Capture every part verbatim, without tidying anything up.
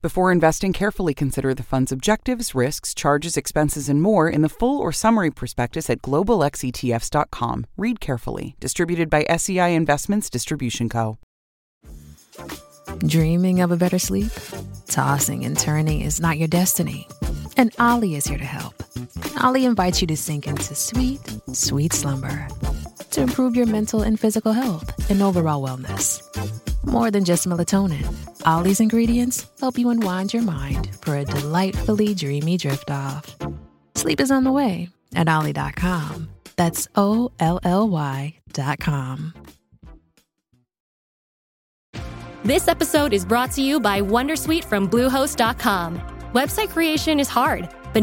Before investing, carefully consider the fund's objectives, risks, charges, expenses, and more in the full or summary prospectus at global x e t f s dot com. Read carefully. Distributed by S E I Investments Distribution Co. Dreaming of a better sleep? Tossing and turning is not your destiny. And Ollie is here to help. Ollie invites you to sink into sweet, sweet slumber to improve your mental and physical health and overall wellness. More than just melatonin, Ollie's ingredients help you unwind your mind for a delightfully dreamy drift off. Sleep is on the way at ollie dot com. That's O L L Y dot com. This episode is brought to you by Wondersuite from Bluehost dot com. Website creation is hard, but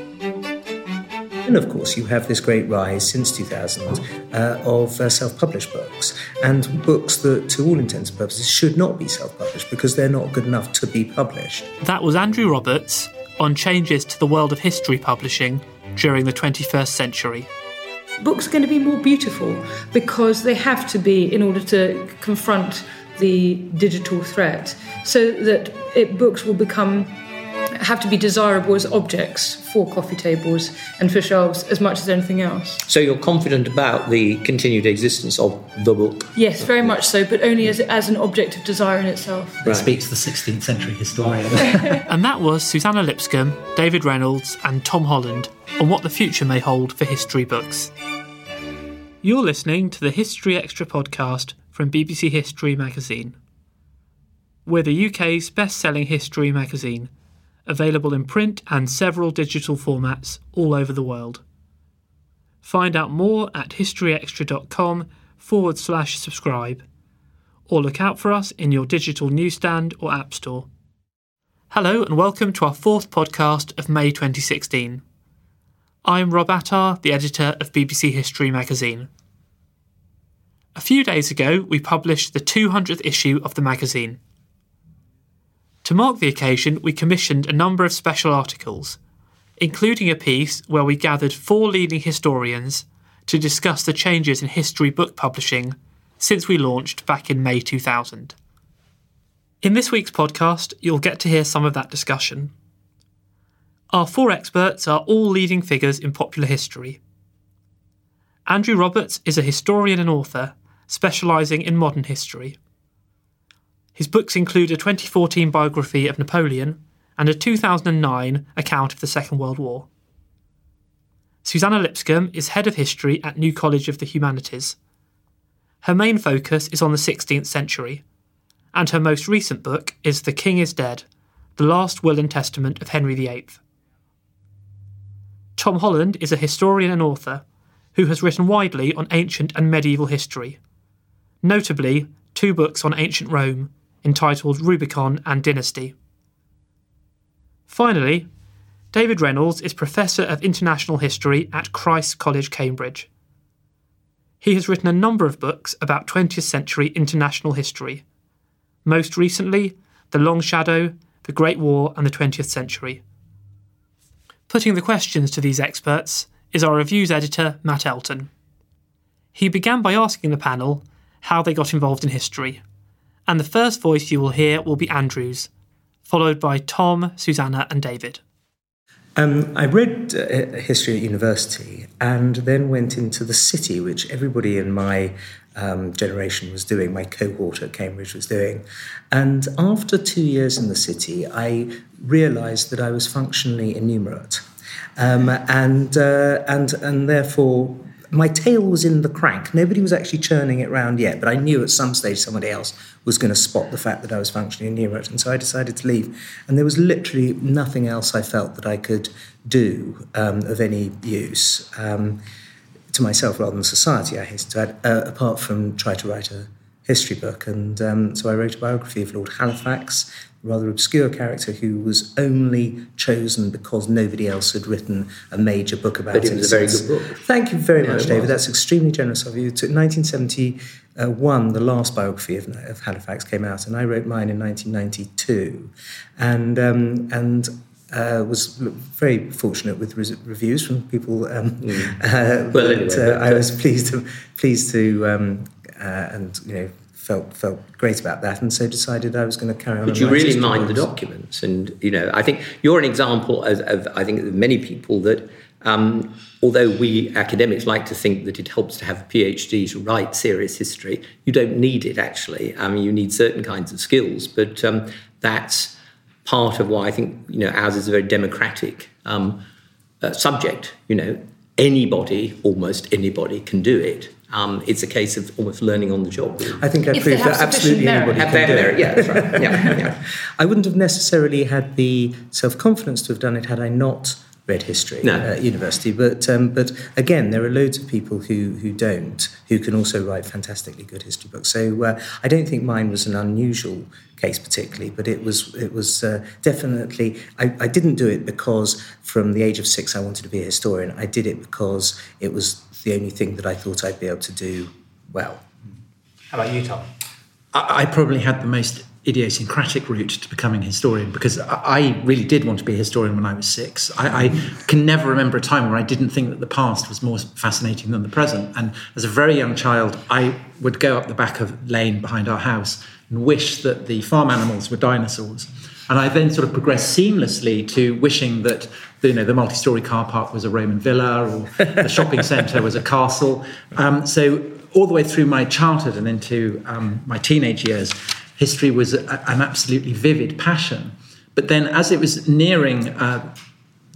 And of course, you have this great rise since two thousand uh, of uh, self-published books, and books that, to all intents and purposes, should not be self-published because they're not good enough to be published. That was Andrew Roberts on changes to the world of history publishing during the twenty-first century. Books are going to be more beautiful because they have to be, in order to confront the digital threat, so that it, books will become... have to be desirable as objects for coffee tables and for shelves as much as anything else. So you're confident about the continued existence of the book? Yes, very much so, but only as, as an object of desire in itself. Right. It speaks the sixteenth century historian. And that was Susanna Lipscomb, David Reynolds and Tom Holland on what the future may hold for history books. You're listening to the History Extra podcast from B B C History Magazine. We're the U K's best-selling history magazine, available in print and several digital formats all over the world. Find out more at historyextra.com forward slash subscribe, or look out for us in your digital newsstand or app store. Hello and welcome to our fourth podcast of May twenty sixteen. I'm Rob Attar, the editor of B B C History Magazine. A few days ago, we published the two hundredth issue of the magazine. To mark the occasion, we commissioned a number of special articles, including a piece where we gathered four leading historians to discuss the changes in history book publishing since we launched back in May two thousand. In this week's podcast, you'll get to hear some of that discussion. Our four experts are all leading figures in popular history. Andrew Roberts is a historian and author, specialising in modern history. His books include a twenty fourteen biography of Napoleon and a two thousand nine account of the Second World War. Susanna Lipscomb is Head of History at New College of the Humanities. Her main focus is on the sixteenth century, and her most recent book is The King is Dead, The Last Will and Testament of Henry the Eighth. Tom Holland is a historian and author who has written widely on ancient and medieval history, notably two books on ancient Rome, entitled Rubicon and Dynasty. Finally, David Reynolds is Professor of International History at Christ's College, Cambridge. He has written a number of books about twentieth century international history, most recently The Long Shadow, The Great War and the twentieth century. Putting the questions to these experts is our reviews editor, Matt Elton. He began by asking the panel how they got involved in history, and the first voice you will hear will be Andrew's, followed by Tom, Susanna and David. Um, I read uh, history at university and then went into the city, which everybody in my um, generation was doing, my cohort at Cambridge was doing. And after two years in the city, I realised that I was functionally innumerate. Um, and, uh, and, and therefore, my tail was in the crank. Nobody was actually churning it round yet, but I knew at some stage somebody else was going to spot the fact that I was functionally innumerate, and so I decided to leave. And there was literally nothing else I felt that I could do um, of any use um, to myself rather than society, I hasten to add, uh, apart from try to write a history book. And um, so I wrote a biography of Lord Halifax, a rather obscure character who was only chosen because nobody else had written a major book about him. But it was a very good book. Thank you very much, David. That's extremely generous of you. In nineteen seventy-one, the last biography of, of Halifax came out, and I wrote mine in nineteen ninety-two. And um, and uh, was very fortunate with res- reviews from people. Um, mm. uh, well, but, anyway, but, uh, I was pleased to pleased to um, uh, and you know. Felt, felt great about that, and so decided I was going to carry on. But you really mind the documents, and you know, I think you're an example of, of I think many people that, um, although we academics like to think that it helps to have a PhD to write serious history, you don't need it actually. I mean, you need certain kinds of skills, but um, that's part of why I think you know ours is a very democratic um, uh, subject. You know, anybody, almost anybody, can do it. Um, it's a case of almost learning on the job. I think I proved that absolutely anybody can do it. Yeah, that's right. Yeah, yeah. I wouldn't have necessarily had the self-confidence to have done it had I not read history no. at university. But um, but again, there are loads of people who, who don't, who can also write fantastically good history books. So uh, I don't think mine was an unusual case particularly, but it was it was uh, definitely, I, I didn't do it because from the age of six I wanted to be a historian. I did it because it was the only thing that I thought I'd be able to do well. How about you, Tom? I, I probably had the most idiosyncratic route to becoming a historian because I really did want to be a historian when I was six. I, I can never remember a time where I didn't think that the past was more fascinating than the present. And as a very young child, I would go up the back of a lane behind our house and wish that the farm animals were dinosaurs. And I then sort of progressed seamlessly to wishing that, you know, the multi-storey car park was a Roman villa or the shopping centre was a castle. Um, so all the way through my childhood and into um, my teenage years, history was a, an absolutely vivid passion. But then as it was nearing uh,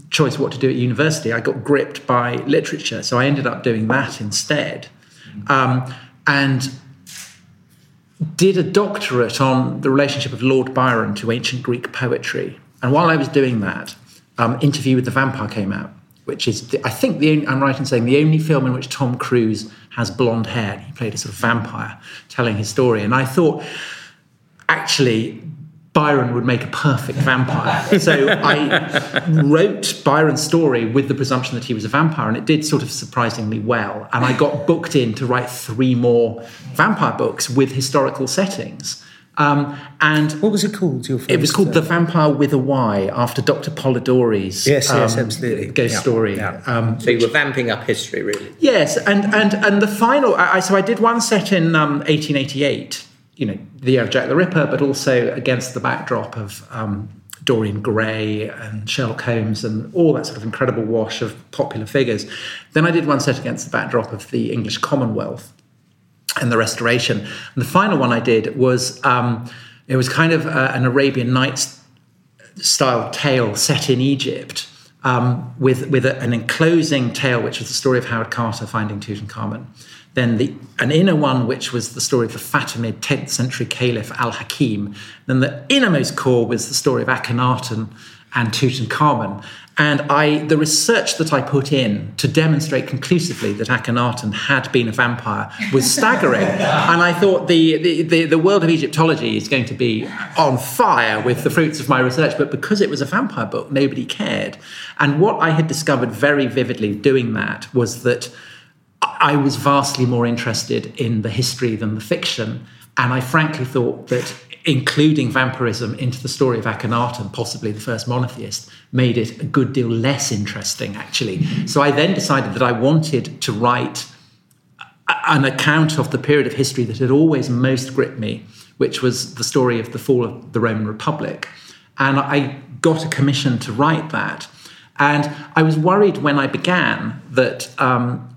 choice what to do at university, I got gripped by literature. So I ended up doing that instead. Um, and did a doctorate on the relationship of Lord Byron to ancient Greek poetry. And while I was doing that, um, Interview with the Vampire came out, which is, the, I think, the only, I'm right in saying, the only film in which Tom Cruise has blonde hair. He played a sort of vampire telling his story. And I thought, actually, Byron would make a perfect vampire. So I wrote Byron's story with the presumption that he was a vampire, and it did sort of surprisingly well. And I got booked in to write three more vampire books with historical settings. Um, and what was it called? Your it was called The Vampire with a Y, after Doctor Polidori's yes, um, yes, absolutely. ghost yeah, story. Yeah. Um, so you were vamping up history, really. Yes, and and and the final. I, so I did one set in um, eighteen eighty-eight. You know, the year of Jack the Ripper, but also against the backdrop of um, Dorian Gray and Sherlock Holmes and all that sort of incredible wash of popular figures. Then I did one set against the backdrop of the English Commonwealth and the Restoration. And the final one I did was, um, it was kind of uh, an Arabian Nights-style tale set in Egypt um, with, with a, an enclosing tale, which was the story of Howard Carter finding Tutankhamun. Then the, an inner one, which was the story of the Fatimid tenth century Caliph Al-Hakim. Then the innermost core was the story of Akhenaten and Tutankhamun. And I, the research that I put in to demonstrate conclusively that Akhenaten had been a vampire was staggering. And I thought the, the, the, the world of Egyptology is going to be on fire with the fruits of my research. But because it was a vampire book, nobody cared. And what I had discovered very vividly doing that was that I was vastly more interested in the history than the fiction. And I frankly thought that including vampirism into the story of Akhenaten, possibly the first monotheist, made it a good deal less interesting, actually. So I then decided that I wanted to write an account of the period of history that had always most gripped me, which was the story of the fall of the Roman Republic. And I got a commission to write that. And I was worried when I began that um,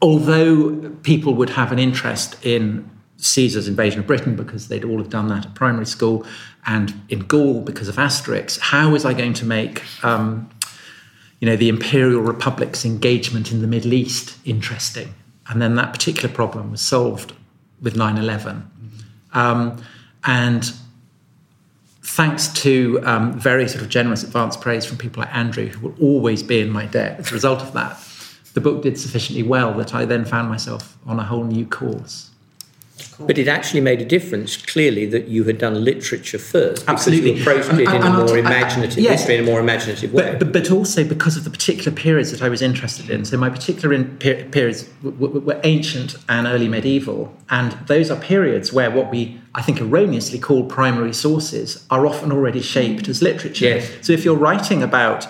although people would have an interest in Caesar's invasion of Britain because they'd all have done that at primary school, and in Gaul because of Asterix, how was I going to make um, you know, the Imperial Republic's engagement in the Middle East interesting? And then that particular problem was solved with nine eleven. Um, and thanks to um, very sort of generous advance praise from people like Andrew, who will always be in my debt as a result of that, the book did sufficiently well that I then found myself on a whole new course. Cool. But it actually made a difference, clearly, that you had done literature first. Absolutely. Because you approached it in a more imaginative, yes, history in a more imaginative way. But, but, but also because of the particular periods that I was interested in. So my particular in, per, periods w- w- were ancient and early medieval. And those are periods where what we, I think, erroneously call primary sources are often already shaped as literature. Yes. So if you're writing about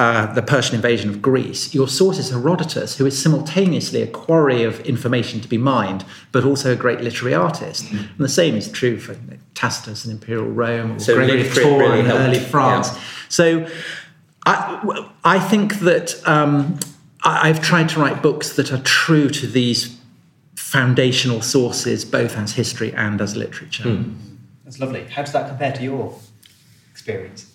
Uh, the Persian invasion of Greece, your source is Herodotus, who is simultaneously a quarry of information to be mined, but also a great literary artist. Mm. And the same is true for you know, Tacitus and Imperial Rome, or so Gregory of Tours really and early France. Yeah. So I, I think that um, I've tried to write books that are true to these foundational sources, both as history and as literature. Mm. That's lovely. How does that compare to your experience?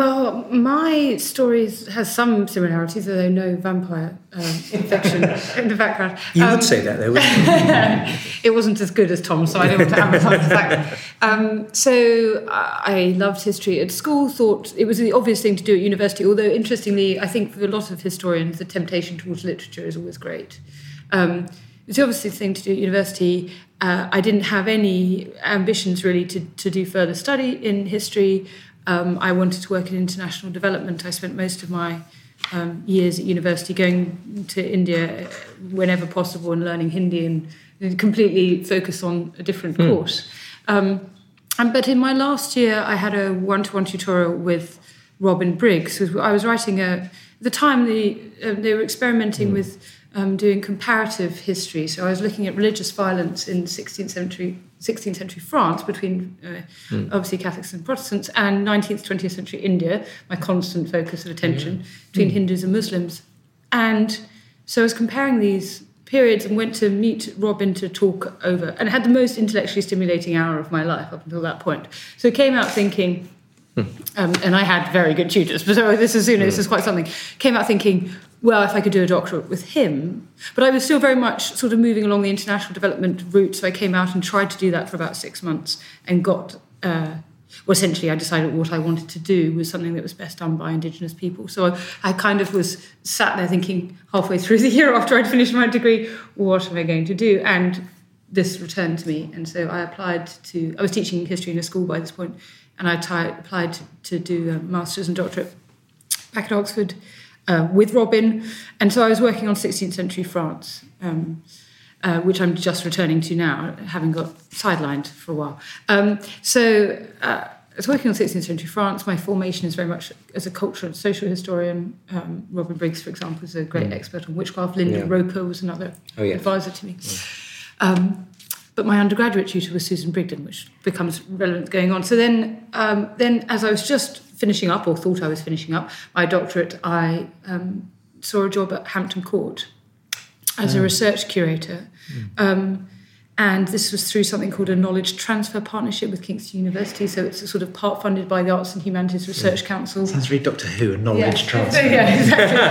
Well, my story has some similarities, although no vampire uh, fiction in the background. You um, would say that, though, wouldn't you? It wasn't as good as Tom, so I didn't want to advertise that. Um, so I loved history at school, thought it was the obvious thing to do at university, although, interestingly, I think for a lot of historians, the temptation towards literature is always great. Um, it was the obvious thing to do at university. Uh, I didn't have any ambitions, really, to, to do further study in history. Um, I wanted to work in international development. I spent most of my um, years at university going to India whenever possible and learning Hindi and completely focus on a different mm. course. Um, and, but in my last year, I had a one-to-one tutorial with Robin Briggs. I was writing a... At the time, the, um, they were experimenting mm. with um, doing comparative history. So I was looking at religious violence in sixteenth century France between uh, mm. obviously Catholics and Protestants, and nineteenth, twentieth century India, my constant focus of attention, yeah. between mm. Hindus and Muslims. And so I was comparing these periods and went to meet Robin to talk over, and had the most intellectually stimulating hour of my life up until that point. So I came out thinking, mm. um, and I had very good tutors, but so this is, you know, mm. this is quite something, came out thinking, well, if I could do a doctorate with him. But I was still very much sort of moving along the international development route, so I came out and tried to do that for about six months and got, uh, well, essentially I decided what I wanted to do was something that was best done by Indigenous people. So I kind of was sat there thinking halfway through the year after I'd finished my degree, what am I going to do? And this returned to me. And so I applied to, I was teaching history in a school by this point, and I t- applied to, to do a master's and doctorate back at Oxford, Uh, with Robin, and so I was working on sixteenth century France, um, uh, which I'm just returning to now, having got sidelined for a while. Um, so uh, I was working on sixteenth century France. My formation is very much as a cultural and social historian. Um, Robin Briggs, for example, is a great mm. expert on witchcraft. Linda yeah. Roper was another oh, yes. advisor to me. Yeah. Um, but my undergraduate tutor was Susan Brigden, which becomes relevant going on. So then, um, then as I was just finishing up, or thought I was finishing up, my doctorate, I um, saw a job at Hampton Court as oh. a research curator. Mm. Um, and this was through something called a knowledge transfer partnership with Kingston University, so it's a sort of part-funded by the Arts and Humanities Research yeah. Council. Sounds really Doctor Who and knowledge yeah. transfer. Yeah, exactly.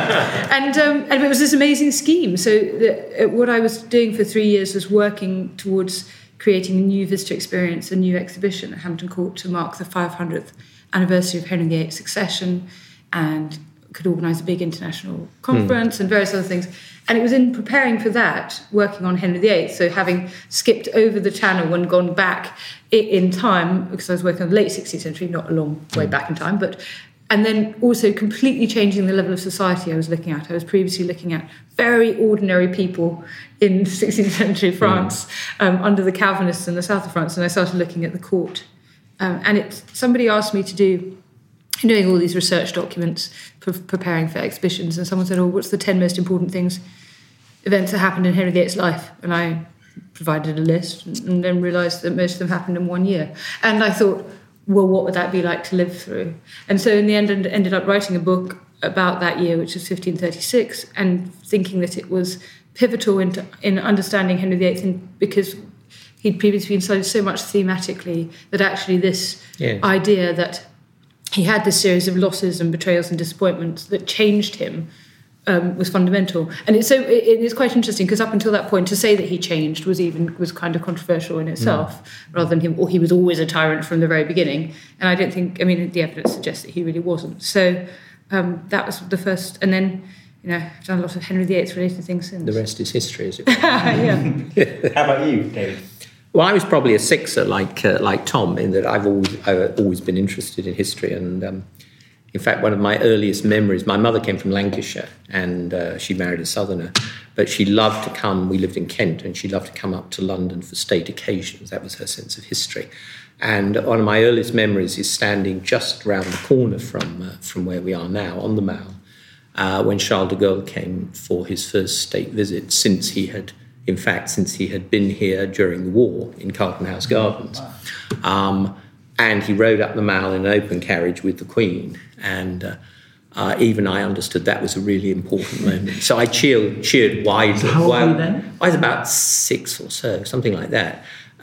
and, um, and it was this amazing scheme. So the, what I was doing for three years was working towards creating a new visitor experience, a new exhibition at Hampton Court to mark the five hundredth anniversary of Henry the eighth's succession and could organise a big international conference mm. and various other things. And it was in preparing for that, working on Henry the eighth, so having skipped over the channel and gone back in time, because I was working on the late sixteenth century, not a long way back in time, but... And then also completely changing the level of society I was looking at. I was previously looking at very ordinary people in sixteenth century France mm. um, under the Calvinists in the south of France, and I started looking at the court. Um, and it, somebody asked me to do, doing all these research documents, pre- preparing for exhibitions, and someone said, oh, what's the ten most important things, events that happened in Henry the eighth's life? And I provided a list and, and then realised that most of them happened in one year. And I thought... well, what would that be like to live through? And so in the end, I ended up writing a book about that year, which was fifteen thirty-six, and thinking that it was pivotal in, in understanding Henry the eighth, and because he'd previously been studied so much thematically that actually this yeah. idea that he had this series of losses and betrayals and disappointments that changed him um, was fundamental. And it's so it, it's quite interesting, because up until that point, to say that he changed was even was kind of controversial in itself, mm. rather than him, or he was always a tyrant from the very beginning. And I don't think, I mean, the evidence suggests that he really wasn't. So um, that was the first, and then, you know, I've done a lot of Henry the eighth related things since. The rest is history, is it? Yeah. How about you, David? Well, I was probably a sixer, like uh, like Tom, in that I've always I've always been interested in history. And um, in fact, one of my earliest memories, my mother came from Lancashire, and uh, she married a southerner, but she loved to come, we lived in Kent, and she loved to come up to London for state occasions. That was her sense of history. And one of my earliest memories is standing just round the corner from uh, from where we are now, on the Mall, uh, when Charles de Gaulle came for his first state visit since he had, in fact, since he had been here during the war in Carlton House Gardens. Um, And he rode up the Mall in an open carriage with the Queen. And uh, uh, even I understood that was a really important moment. So I cheered, cheered widely. How old were you then? I was about six or so, something like that.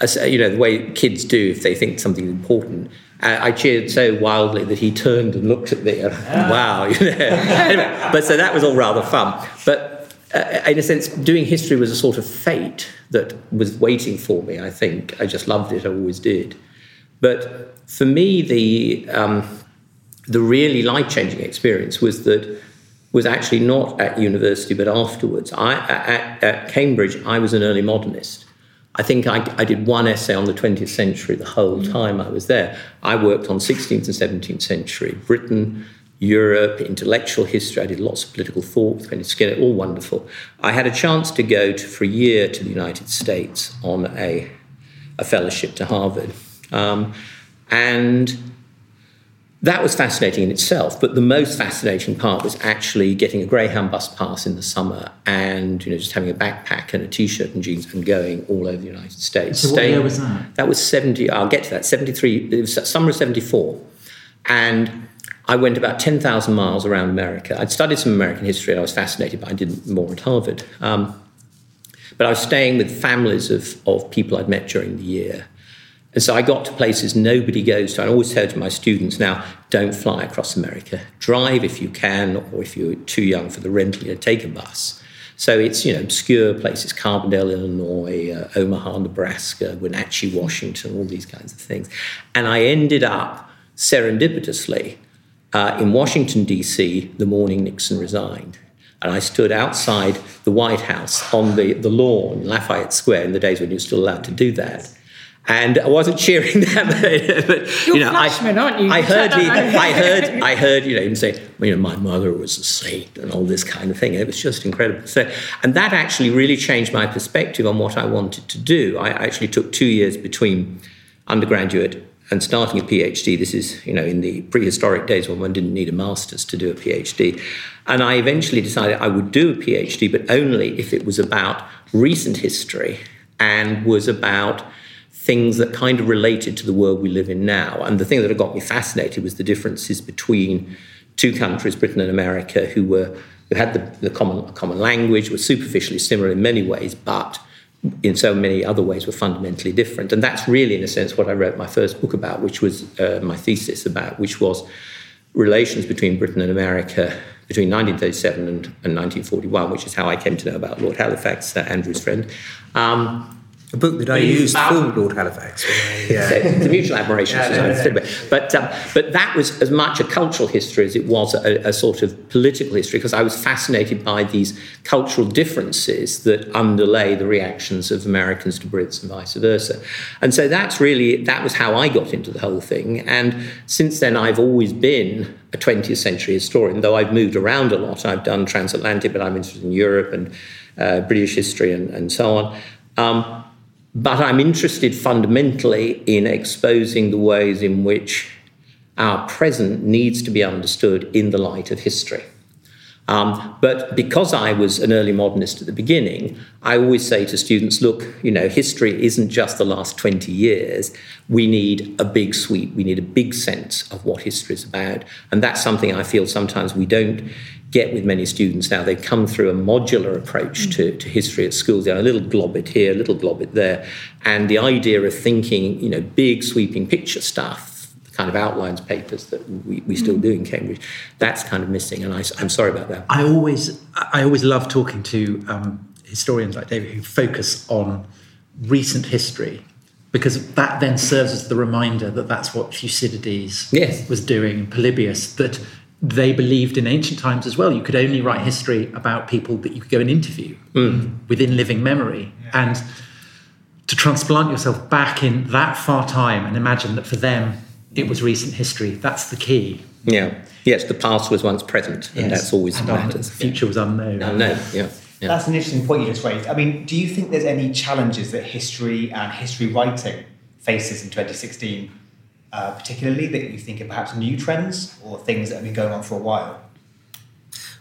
As, you know, the way kids do if they think something's important. Uh, I cheered so wildly that he turned and looked at me. And, yeah. Wow. You know? Anyway, but so that was all rather fun. But... Uh, in a sense, doing history was a sort of fate that was waiting for me, I think. I just loved it, I always did. But for me, the um, the really life-changing experience was that was actually not at university, but afterwards. I at, at Cambridge, I was an early modernist. I think I, I did one essay on the twentieth century the whole time I was there. I worked on sixteenth and seventeenth century Britain, Europe, intellectual history. I did lots of political thought with Leonard Skinner, all wonderful. I had a chance to go to, for a year to the United States on a a fellowship to Harvard. Um, and that was fascinating in itself, but the most fascinating part was actually getting a Greyhound bus pass in the summer and, you know, just having a backpack and a T-shirt and jeans and going all over the United States. So Staying, what year was that? That was seventy, I'll get to that, seventy-three, it was summer of seventy-four. And I went about ten thousand miles around America. I'd studied some American history and I was fascinated, but I did more at Harvard. Um, but I was staying with families of, of people I'd met during the year. And so I got to places nobody goes to. I always say to my students now, don't fly across America. Drive if you can, or if you're too young for the rental, you know, take a bus. So it's, you know, obscure places, Carbondale, Illinois, uh, Omaha, Nebraska, Wenatchee, Washington, all these kinds of things. And I ended up serendipitously uh, in Washington, D C, the morning Nixon resigned. And I stood outside the White House on the, the lawn, Lafayette Square, in the days when you were still allowed to do that. And I wasn't cheering that, but you know, Flashman, I, aren't you? I heard, he, I heard, I heard, you know, him say, well, you know, my mother was a saint and all this kind of thing. It was just incredible. So, and that actually really changed my perspective on what I wanted to do. I actually took two years between undergraduate and starting a PhD. This is, you know, in the prehistoric days when one didn't need a master's to do a PhD. And I eventually decided I would do a PhD, but only if it was about recent history and was about things that kind of related to the world we live in now. And the thing that got me fascinated was the differences between two countries, Britain and America, who were who had the, the common common language, were superficially similar in many ways, but in so many other ways were fundamentally different. And that's really, in a sense, what I wrote my first book about, which was uh, my thesis about, which was relations between Britain and America between nineteen thirty-seven and, and nineteen forty-one, which is how I came to know about Lord Halifax, uh, Andrew's friend. Um, A book that I used for Lord Halifax. Yeah. So it's a mutual admiration. yeah, yeah, yeah, yeah. But um, but that was as much a cultural history as it was a, a sort of political history, because I was fascinated by these cultural differences that underlay the reactions of Americans to Brits and vice versa. And so that's really, that was how I got into the whole thing. And since then, I've always been a twentieth century historian, though I've moved around a lot. I've done transatlantic, but I'm interested in Europe and uh, British history and, and so on. Um, But I'm interested fundamentally in exposing the ways in which our present needs to be understood in the light of history. Um, but because I was an early modernist at the beginning, I always say to students, look, you know, history isn't just the last twenty years. We need a big sweep. We need a big sense of what history is about. And that's something I feel sometimes we don't get with many students now. They come through a modular approach to, to history at schools. They're a little glob it here, a little glob it there. And the idea of thinking, you know, big sweeping picture stuff, the kind of outlines papers that we, we still do in Cambridge, that's kind of missing. And I, I'm sorry about that. I always, I always love talking to um, historians like David who focus on recent history, because that then serves as the reminder that that's what Thucydides yes. was doing, and Polybius, that they believed in ancient times as well. You could only write history about people that you could go and interview mm. within living memory. Yeah. And to transplant yourself back in that far time and imagine that for them it was recent history, that's the key. Yeah. Yes, the past was once present, yes. and that's always and what matters. The future yeah. was unknown. Unknown, yeah. yeah. That's an interesting point you just raised. I mean, do you think there's any challenges that history and history writing faces in twenty sixteen? Uh, particularly that you think are perhaps new trends or things that have been going on for a while?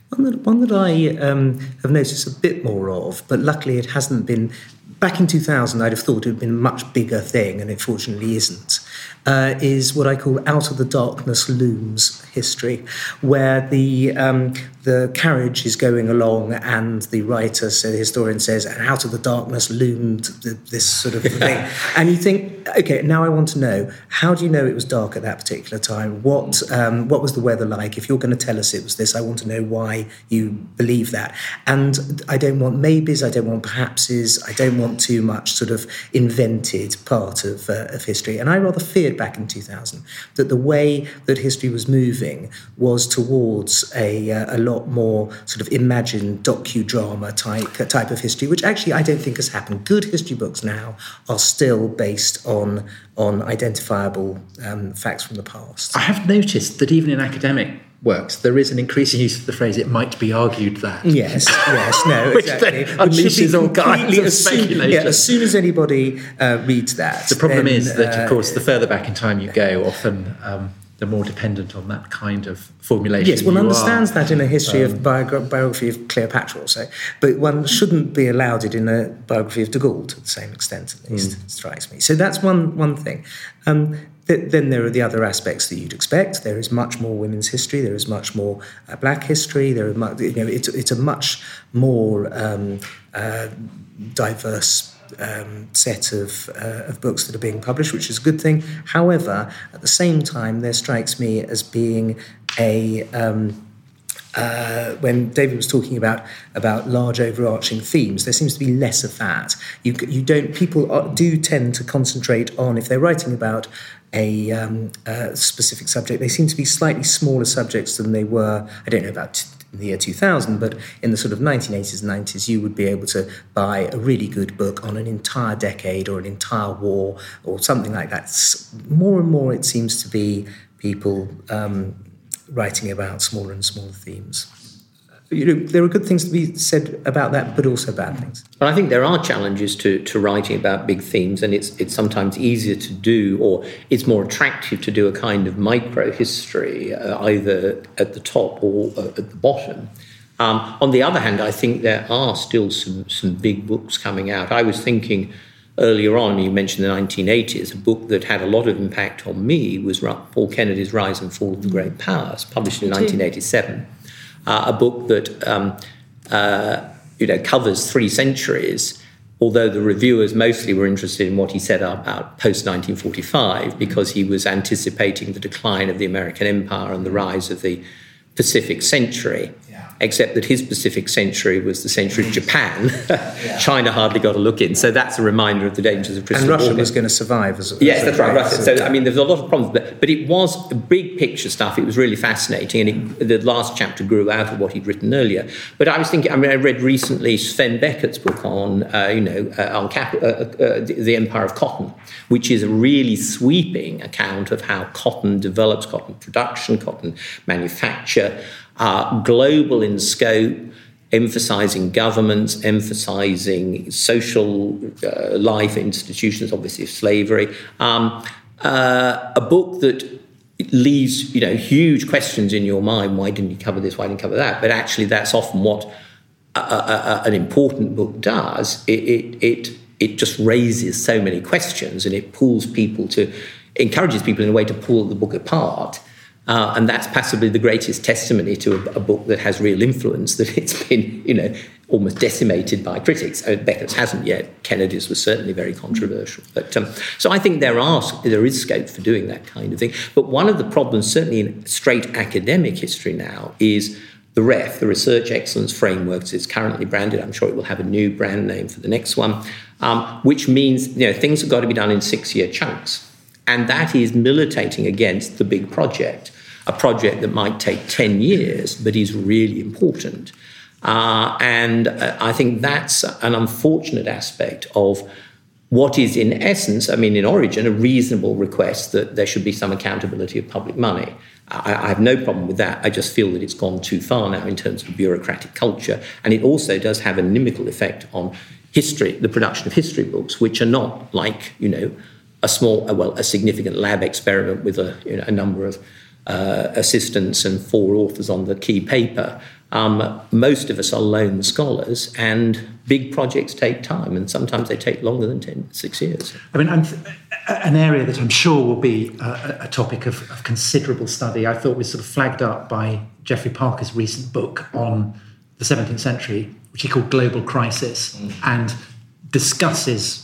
One that, one that I um, have noticed a bit more of, but luckily it hasn't been... Back in two thousand, I'd have thought it would have been a much bigger thing, and it fortunately isn't, uh, is what I call out-of-the-darkness looms history, where the um, the carriage is going along and the writer, so the historian says, and out of the darkness loomed this sort of thing. And you think, OK, now I want to know, how do you know it was dark at that particular time? What um, what was the weather like? If you're going to tell us it was this, I want to know why you believe that. And I don't want maybes, I don't want perhapses, I don't want... too much sort of invented part of, uh, of history. And I rather feared back in two thousand that the way that history was moving was towards a, uh, a lot more sort of imagined docudrama type, uh, type of history, which actually I don't think has happened. Good history books now are still based on, on identifiable um, facts from the past. I have noticed that even in academic works, there is an increasing use of the phrase, it might be argued that. Yes, yes, no, exactly. Which then unleashes all kinds of speculation. Yeah, as soon as anybody uh, reads that. The problem then, is that, uh, of course, the further back in time you go, often... Um, the more dependent on that kind of formulation. Yes, one understands are. that in a history um, of biogra- biography of Cleopatra or so, but one shouldn't be allowed it in a biography of de Gaulle to the same extent, at least, mm. it strikes me. So that's one one thing. Um, th- then there are the other aspects that you'd expect. There is much more women's history. There is much more uh, black history. There is much, you know, it's, it's a much more um, uh, diverse Um, set of, uh, of books that are being published, which is a good thing. However, at the same time, there strikes me as being a... Um, uh, when David was talking about, about large overarching themes, there seems to be less of that. You, you don't... People are, do tend to concentrate on, if they're writing about a, um, a specific subject, they seem to be slightly smaller subjects than they were, I don't know, about... T- in the year two thousand, but in the sort of nineteen eighties and nineties, you would be able to buy a really good book on an entire decade or an entire war or something like that. More and more, it seems to be people um, writing about smaller and smaller themes. You know, there are good things to be said about that, but also bad things. But I think there are challenges to, to writing about big themes, and it's it's sometimes easier to do, or it's more attractive to do a kind of micro-history, uh, either at the top or uh, at the bottom. Um, on the other hand, I think there are still some, some big books coming out. I was thinking earlier on, you mentioned the nineteen eighties, a book that had a lot of impact on me was Paul Kennedy's Rise and Fall of the Great Powers, published in nineteen eighty-seven. Uh, a book that um, uh, you know covers three centuries, although the reviewers mostly were interested in what he said about post-nineteen forty-five, because he was anticipating the decline of the American empire and the rise of the Pacific century. Yeah. except that his Pacific century was the century of Japan. Yeah. China hardly got a look in. So that's a reminder of the dangers of Christopher Thorne. And Russia was going to survive. As, as yes, that's right, Russia. So, I mean, there's a lot of problems. But, but it was big picture stuff. It was really fascinating. And it, the last chapter grew out of what he'd written earlier. But I was thinking, I mean, I read recently Sven Beckett's book on, uh, you know, uh, on cap- uh, uh, The Empire of Cotton, which is a really sweeping account of how cotton develops, cotton production, cotton manufacture, Uh, global in scope, emphasising governments, emphasising social uh, life, institutions, obviously slavery. Um, uh, a book that leaves, you know, huge questions in your mind. Why didn't you cover this? Why didn't you cover that? But actually, that's often what a, a, a, an important book does. It, it it it just raises so many questions, and it pulls people to, encourages people in a way to pull the book apart. Uh, and that's possibly the greatest testimony to a, a book that has real influence, that it's been, you know, almost decimated by critics. I mean, Beckett's hasn't yet. Kennedy's was certainly very controversial. But um, so I think there are there is scope for doing that kind of thing. But one of the problems, certainly in straight academic history now, is the R E F, the Research Excellence Framework, as it's currently branded. I'm sure it will have a new brand name for the next one, um, which means, you know, things have got to be done in six-year chunks. And that is militating against the big project, a project that might take ten years, but is really important. Uh, and uh, I think that's an unfortunate aspect of what is, in essence, I mean, in origin, a reasonable request that there should be some accountability of public money. I, I have no problem with that. I just feel that it's gone too far now in terms of bureaucratic culture. And it also does have a inimical effect on history, the production of history books, which are not like, you know, a small, well, a significant lab experiment with a, you know, a number of Uh, assistants and four authors on the key paper. Um, most of us are lone scholars, and big projects take time, and sometimes they take longer than ten, six years. I mean, I'm th- an area that I'm sure will be a, a topic of, of considerable study, I thought, was sort of flagged up by Geoffrey Parker's recent book on the seventeenth century, which he called Global Crisis, mm. and discusses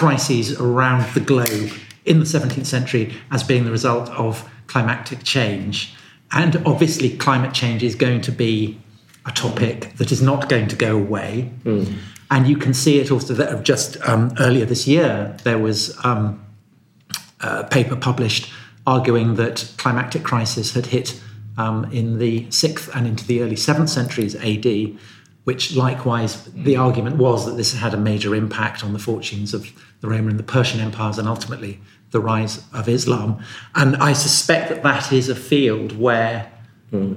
crises around the globe in the seventeenth century as being the result of climatic change. And obviously climate change is going to be a topic that is not going to go away. Mm. And you can see it also that just um, earlier this year, there was um, a paper published arguing that climatic crisis had hit um, in the sixth and into the early seventh centuries A D, which likewise, the argument was that this had a major impact on the fortunes of the Roman and the Persian empires and ultimately the rise of Islam. And I suspect that that is a field where mm.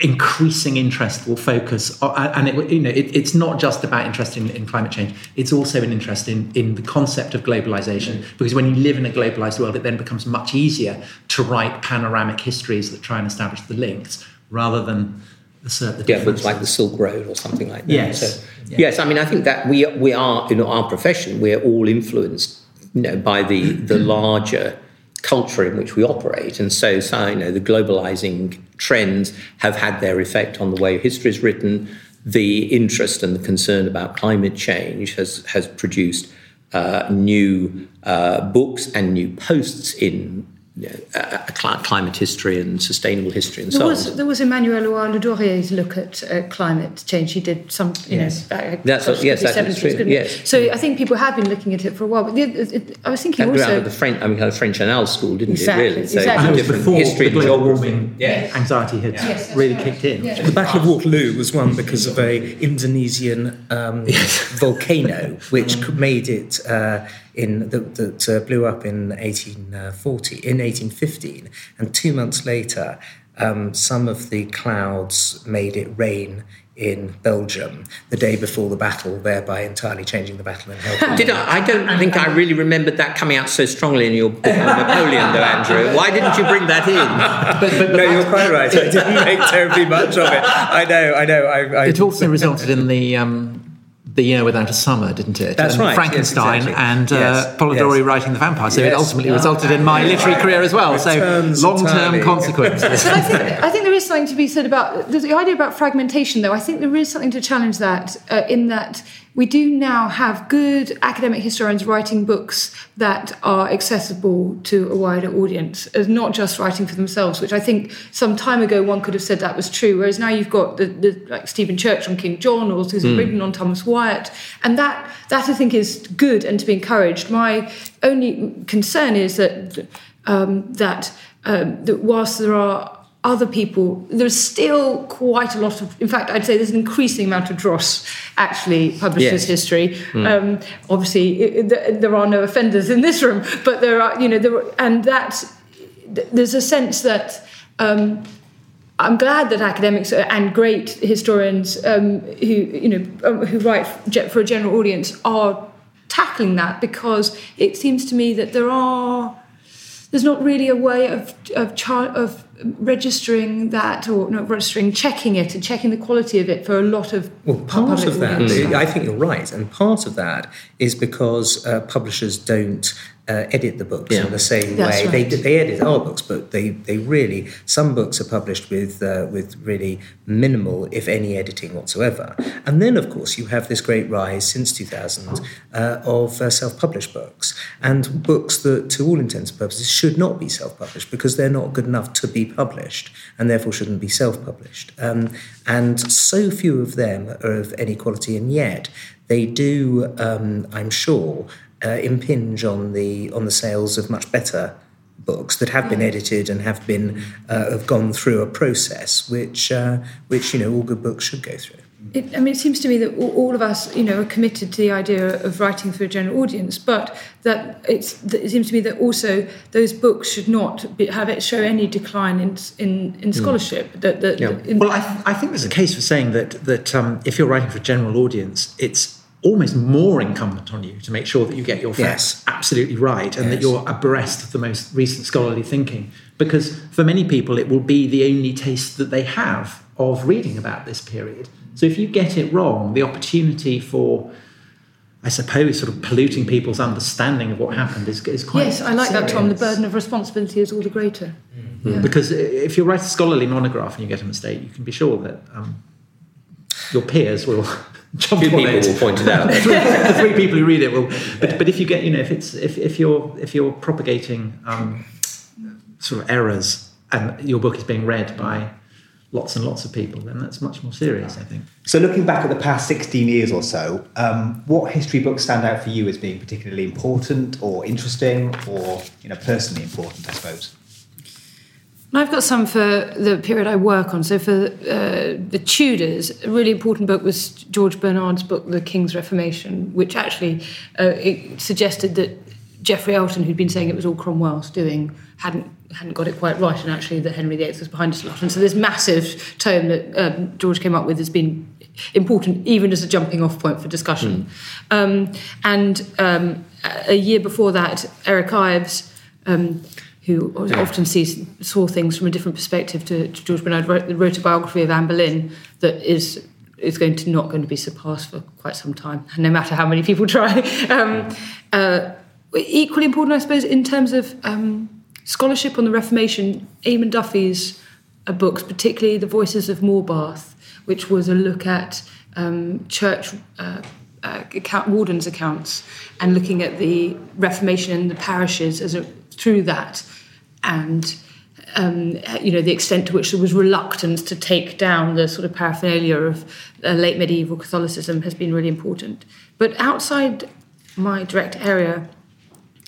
increasing interest will focus on, and it, you know, it, it's not just about interest in, in climate change, it's also an interest in, in the concept of globalization, mm. because when you live in a globalized world, it then becomes much easier to write panoramic histories that try and establish the links rather than assert the differences. Yeah, it's like the Silk Road or something like that. Yes. So, yes. yes, I mean, I think that we, we are, in our profession, we're all influenced, you know, by the, the larger culture in which we operate. And so, so, you know, the globalising trends have had their effect on the way history is written. The interest and the concern about climate change has, has produced uh, new uh, books and new posts in, you know, uh, climate history and sustainable history and there so was, on. There was Emmanuel Le Roy Ladurie's look at uh, climate change. He did some, you yes. know, back, that's gosh, what, yes, that seventies, is true. Yes. So yeah. I think people have been looking at it for a while. But it, it, I was thinking that also... The French, I mean, kind of French annal school, didn't exactly, it, really? So exactly. It was before history the global warming yes. anxiety had yes. really yes. kicked in. Yes. The Battle of Waterloo was won because of a Indonesian um, volcano, which made it... Uh, In the, that uh, blew up in eighteen forty, in eighteen fifteen, and two months later, um, some of the clouds made it rain in Belgium the day before the battle, thereby entirely changing the battle and helping. Did I? I don't think I really remembered that coming out so strongly in your book on Napoleon, though, Andrew. Why didn't you bring that in? but, but, but no, that, you're quite right. I didn't make terribly much of it. I know, I know. I, I, it also resulted in the... Um, The Year Without a Summer, didn't it? That's and right. Frankenstein yes, exactly. and uh, yes, Polidori yes. writing The Vampire. So yes. it ultimately resulted in my literary career as well. So long-term consequences. But I think, I think there is something to be said about the idea about fragmentation, though. I think there is something to challenge that uh, in that we do now have good academic historians writing books that are accessible to a wider audience, as not just writing for themselves, which I think some time ago one could have said that was true, whereas now you've got the, the like Stephen Church on King John or Susan Brigden mm. on Thomas Wyatt, and that, that I think is good and to be encouraged. My only concern is that, um, that, um, that whilst there are other people, there's still quite a lot of, in fact, I'd say there's an increasing amount of dross, actually, published yes. as history. Mm. Um, obviously, it, it, there are no offenders in this room, but there are, you know, there, and that, there's a sense that um, I'm glad that academics and great historians um, who, you know, who write for a general audience are tackling that, because it seems to me that there are, there's not really a way of of, char- of registering that or not registering, checking it and checking the quality of it for a lot of... Well, part of that, mm. I think you're right, and part of that is because uh, publishers don't uh, edit the books yeah. in the same That's way. Right. They they edit our books, but they, they really... Some books are published with uh, with really minimal, if any, editing whatsoever. And then, of course, you have this great rise since two thousand uh, of uh, self-published books, and books that, to all intents and purposes, should not be self-published because they're not good enough to be published and therefore shouldn't be self-published. Um, and so few of them are of any quality, and yet they do, um, I'm sure, uh, impinge on the on the sales of much better books that have been edited and have been uh, have gone through a process which uh, which you know all good books should go through. It, I mean, it seems to me that all of us, you know, are committed to the idea of writing for a general audience, but that it's, it seems to me that also those books should not be, have it show any decline in in, in scholarship. Mm. That, that, yeah. in, well, I, th- I think there's a case for saying that that um, if you're writing for a general audience, it's almost more incumbent on you to make sure that you get your facts yes. absolutely right and yes. that you're abreast of the most recent scholarly thinking, because for many people it will be the only taste that they have of reading about this period. So if you get it wrong, the opportunity for, I suppose, sort of polluting people's understanding of what happened is, is quite Yes, I like serious. That, Tom. The burden of responsibility is all the greater. Mm-hmm. Yeah. Because if you write a scholarly monograph and you get a mistake, you can be sure that um, your peers will jump Two on it. Few people will point it out. the, three, the three people who read it will. But, yeah. but if you get, you know, if it's if, if you're if you're propagating um, sort of errors and your book is being read by lots and lots of people, then that's much more serious, I think. So looking back at the past sixteen years or so, um, what history books stand out for you as being particularly important or interesting or, you know, personally important, I suppose? I've got some for the period I work on. So for uh, the Tudors, a really important book was George Bernard's book, The King's Reformation, which actually uh, it suggested that Geoffrey Elton, who'd been saying it was all Cromwell's doing, hadn't hadn't got it quite right, and actually that Henry the Eighth was behind us a lot. And so this massive tome that um, George came up with has been important, even as a jumping-off point for discussion. Mm. Um, and um, a year before that, Eric Ives, um, who often sees, saw things from a different perspective to, to George Bernard, wrote, wrote a biography of Anne Boleyn that is... is going to not going to be surpassed for quite some time, no matter how many people try. Um, uh, equally important, I suppose, in terms of... Um, scholarship on the Reformation, Eamon Duffy's uh, books, particularly The Voices of Morbarth, which was a look at um, church uh, uh, account, wardens' accounts, and looking at the Reformation in the parishes as a, through that, and um, you know the extent to which there was reluctance to take down the sort of paraphernalia of uh, late medieval Catholicism has been really important. But outside my direct area,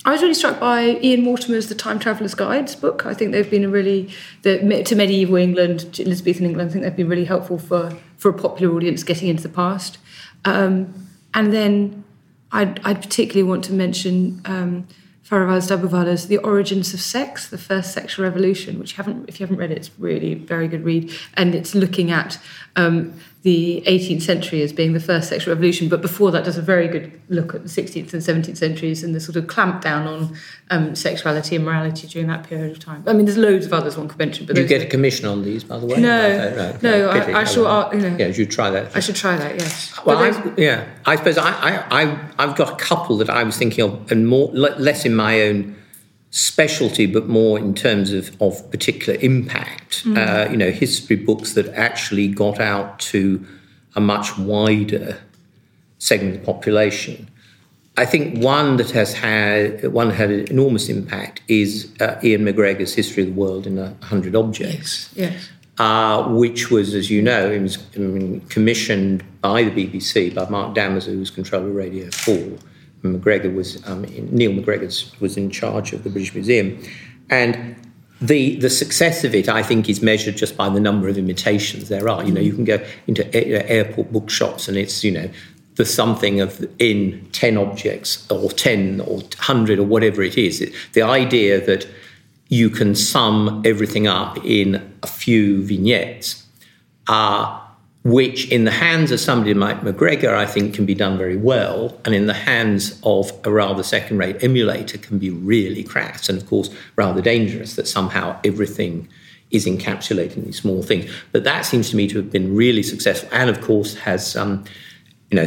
I was really struck by Ian Mortimer's The Time Traveller's Guides book. I think they've been a really, the, to medieval England, to Elizabethan England, I think they've been really helpful for, for a popular audience getting into the past. Um, and then I'd, I'd particularly want to mention um, Farival Zdabovala's The Origins of Sex, The First Sexual Revolution, which haven't, if you haven't read it, it's really a very good read. And it's looking at um, the eighteenth century as being the first sexual revolution, but before that does a very good look at the sixteenth and seventeenth centuries and the sort of clamp down on um, sexuality and morality during that period of time. I mean, there's loads of others one could mention. But you get a commission on these, by the way? No, no, no, no I, I shall... Uh, you know, yeah, you should try that. I should try that, yes. Well, I, yeah, I suppose I, I, I, I've got a couple that I was thinking of, and more less in my own specialty, but more in terms of, of particular impact, mm. uh, you know, history books that actually got out to a much wider segment of the population. I think one that has had one had an enormous impact is uh, Ian McGregor's History of the World in a Hundred Objects, yes, yes. Uh, which was, as you know, it was commissioned by the B B C by Mark Damaser, who was controller of Radio Four. McGregor was um, Neil McGregor was in charge of the British Museum, and the the success of it, I think, is measured just by the number of imitations there are. You know, you can go into a- airport bookshops, and it's you know. the something of in ten objects or ten or one hundred or whatever it is. The idea that you can sum everything up in a few vignettes, uh, which in the hands of somebody like McGregor, I think, can be done very well, and in the hands of a rather second-rate emulator can be really crass and, of course, rather dangerous that somehow everything is encapsulated in these small things. But that seems to me to have been really successful and, of course, has... Um, you know,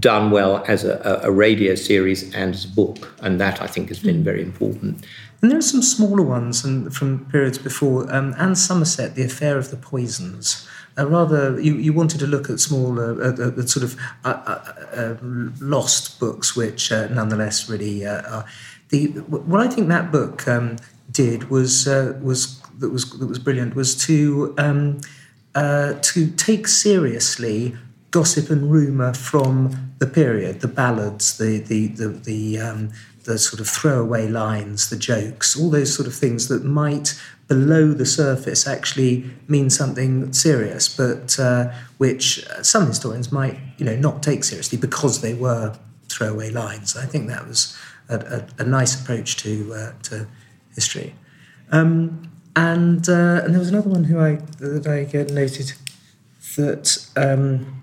done well as a, a radio series and as a book, and that, I think, has been very important. And there are some smaller ones and from periods before. Um, Anne Somerset, The Affair of the Poisons. Uh, rather, you, you wanted to look at smaller, uh, the, the sort of uh, uh, uh, lost books, which uh, nonetheless really uh, are... The, what I think that book um, did was, uh, was, that was, that was brilliant, was to um, uh, to take seriously... gossip and rumour from the period, the ballads, the the the the, um, the sort of throwaway lines, the jokes, all those sort of things that might, below the surface, actually mean something serious, but uh, which some historians might, you know, not take seriously because they were throwaway lines. I think that was a, a, a nice approach to uh, to history, um, and uh, and there was another one who I that I noted that. Um,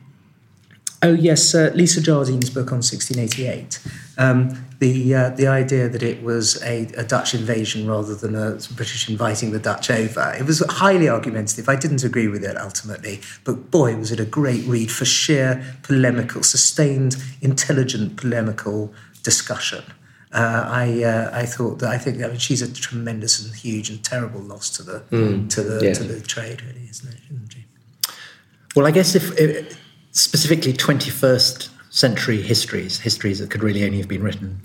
Oh yes, uh, Lisa Jardine's book on sixteen eighty-eight. Um, the uh, the idea that it was a, a Dutch invasion rather than a British inviting the Dutch over. It was highly argumentative. I didn't agree with it ultimately, but boy, was it a great read for sheer polemical, sustained, intelligent polemical discussion. Uh, I uh, I thought that I think I mean, she's a tremendous and huge and terrible loss to the mm, to the yeah. to the trade, really, isn't it? Isn't she? Well, I guess if. It, Specifically, twenty-first century histories, histories that could really only have been written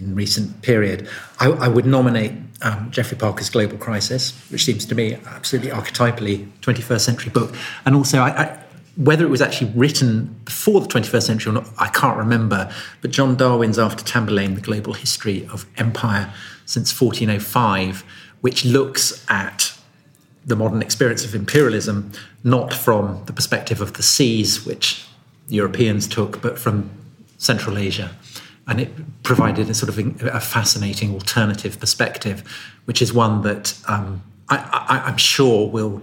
in recent period. I, I would nominate um, Geoffrey Parker's Global Crisis, which seems to me absolutely archetypally twenty-first century book. And also, I, I, whether it was actually written before the twenty-first century or not, I can't remember. But John Darwin's After Tamburlaine, The Global History of Empire Since fourteen oh five, which looks at the modern experience of imperialism, not from the perspective of the seas, which Europeans took, but from Central Asia. And it provided a sort of a fascinating alternative perspective, which is one that um, I, I, I'm sure will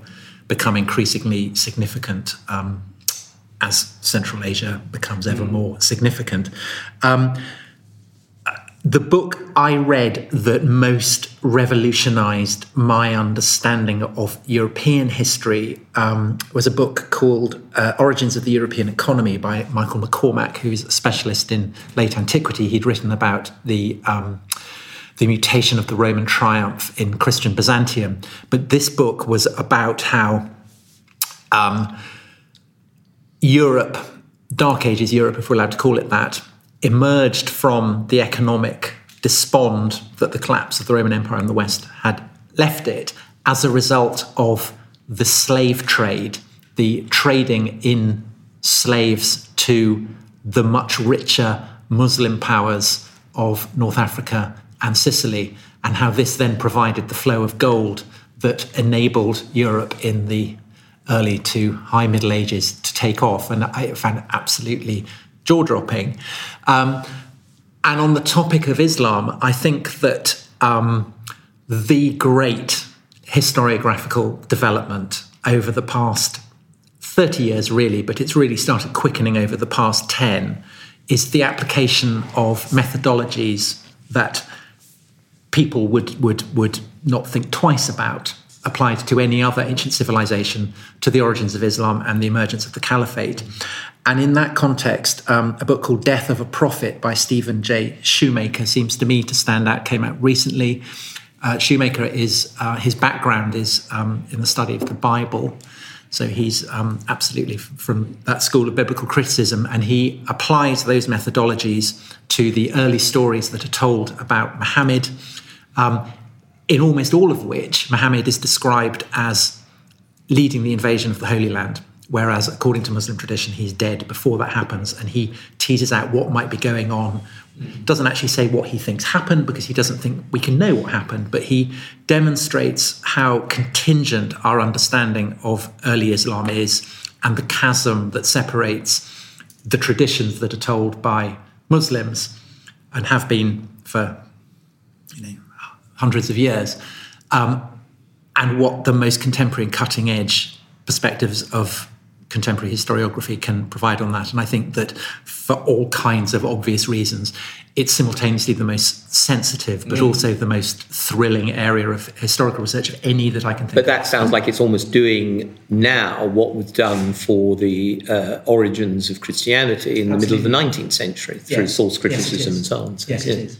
become increasingly significant um, as Central Asia becomes ever more significant. Um, The book I read that most revolutionised my understanding of European history um, was a book called uh, Origins of the European Economy by Michael McCormack, who's a specialist in late antiquity. He'd written about the um, the mutation of the Roman triumph in Christian Byzantium. But this book was about how um, Europe, Dark Ages Europe, if we're allowed to call it that, emerged from the economic despond that the collapse of the Roman Empire in the West had left it as a result of the slave trade, the trading in slaves to the much richer Muslim powers of North Africa and Sicily, and how this then provided the flow of gold that enabled Europe in the early to high Middle Ages to take off. And I found it absolutely jaw-dropping. Um, and on the topic of Islam, I think that um, the great historiographical development over the past thirty years, really, but it's really started quickening over the past ten, is the application of methodologies that people would would would not think twice about applied to any other ancient civilization, to the origins of Islam and the emergence of the Caliphate. And in that context, um, a book called Death of a Prophet by Stephen J. Shoemaker seems to me to stand out, came out recently. Uh, Shoemaker is, uh, his background is um, in the study of the Bible, So he's um, absolutely from that school of biblical criticism, and he applies those methodologies to the early stories that are told about Muhammad, um, in almost all of which Muhammad is described as leading the invasion of the Holy Land, whereas according to Muslim tradition, he's dead before that happens, and he teases out what might be going on. Doesn't actually say what he thinks happened, because he doesn't think we can know what happened, but he demonstrates how contingent our understanding of early Islam is, and the chasm that separates the traditions that are told by Muslims and have been for, you know, hundreds of years, um, and what the most contemporary and cutting edge perspectives of contemporary historiography can provide on that. And I think that for all kinds of obvious reasons, it's simultaneously the most sensitive, but mm. also the most thrilling area of historical research of any that I can think but of. But that sounds like it's almost doing now what was done for the uh, origins of Christianity in Absolutely. the middle of the nineteenth century through yes. source criticism yes, and so on. So yes, yes, it is.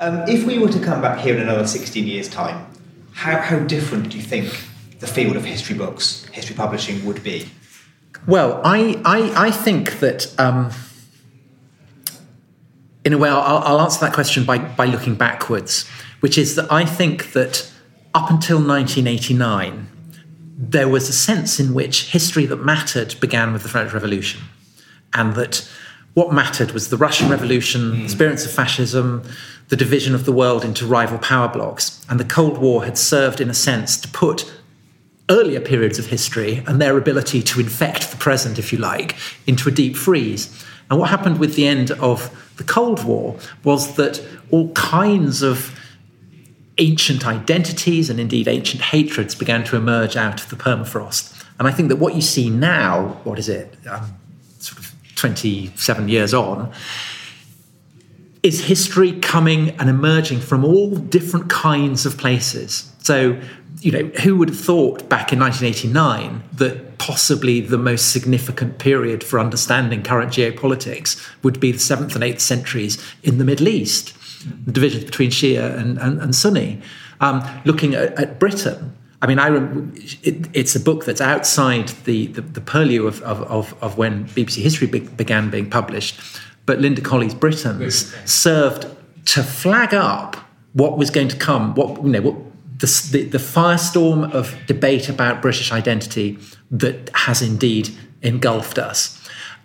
Um, if we were to come back here in another sixteen years' time, how, how different do you think the field of history books, history publishing would be? Well, I, I, I think that, um, in a way, I'll, I'll answer that question by, by looking backwards, which is that I think that up until nineteen eighty-nine, there was a sense in which history that mattered began with the French Revolution, and that what mattered was the Russian Revolution, the experience of fascism, the division of the world into rival power blocs, and the Cold War had served, in a sense, to put earlier periods of history and their ability to infect the present, if you like, into a deep freeze. And what happened with the end of the Cold War was that all kinds of ancient identities and indeed ancient hatreds began to emerge out of the permafrost. And I think that what you see now, what is it, um, sort of twenty-seven years on, is history coming and emerging from all different kinds of places. So, you know, who would have thought back in nineteen eighty-nine that possibly the most significant period for understanding current geopolitics would be the seventh and eighth centuries in the Middle East, the divisions between Shia and, and, and Sunni. Um, looking at, at Britain, I mean, I it, it's a book that's outside the, the, the purview of, of, of when B B C History be, began being published, but Linda Colley's Britons served to flag up what was going to come, what, you know, what, The, the firestorm of debate about British identity that has indeed engulfed us.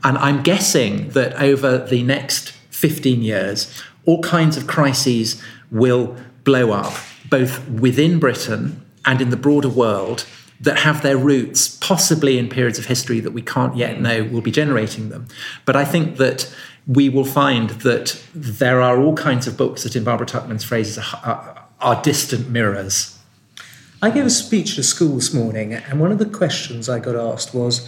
And I'm guessing that over the next fifteen years, all kinds of crises will blow up, both within Britain and in the broader world, that have their roots possibly in periods of history that we can't yet know will be generating them. But I think that we will find that there are all kinds of books that, in Barbara Tuchman's phrases, are, are Are distant mirrors. I gave a speech to school this morning, and one of the questions I got asked was,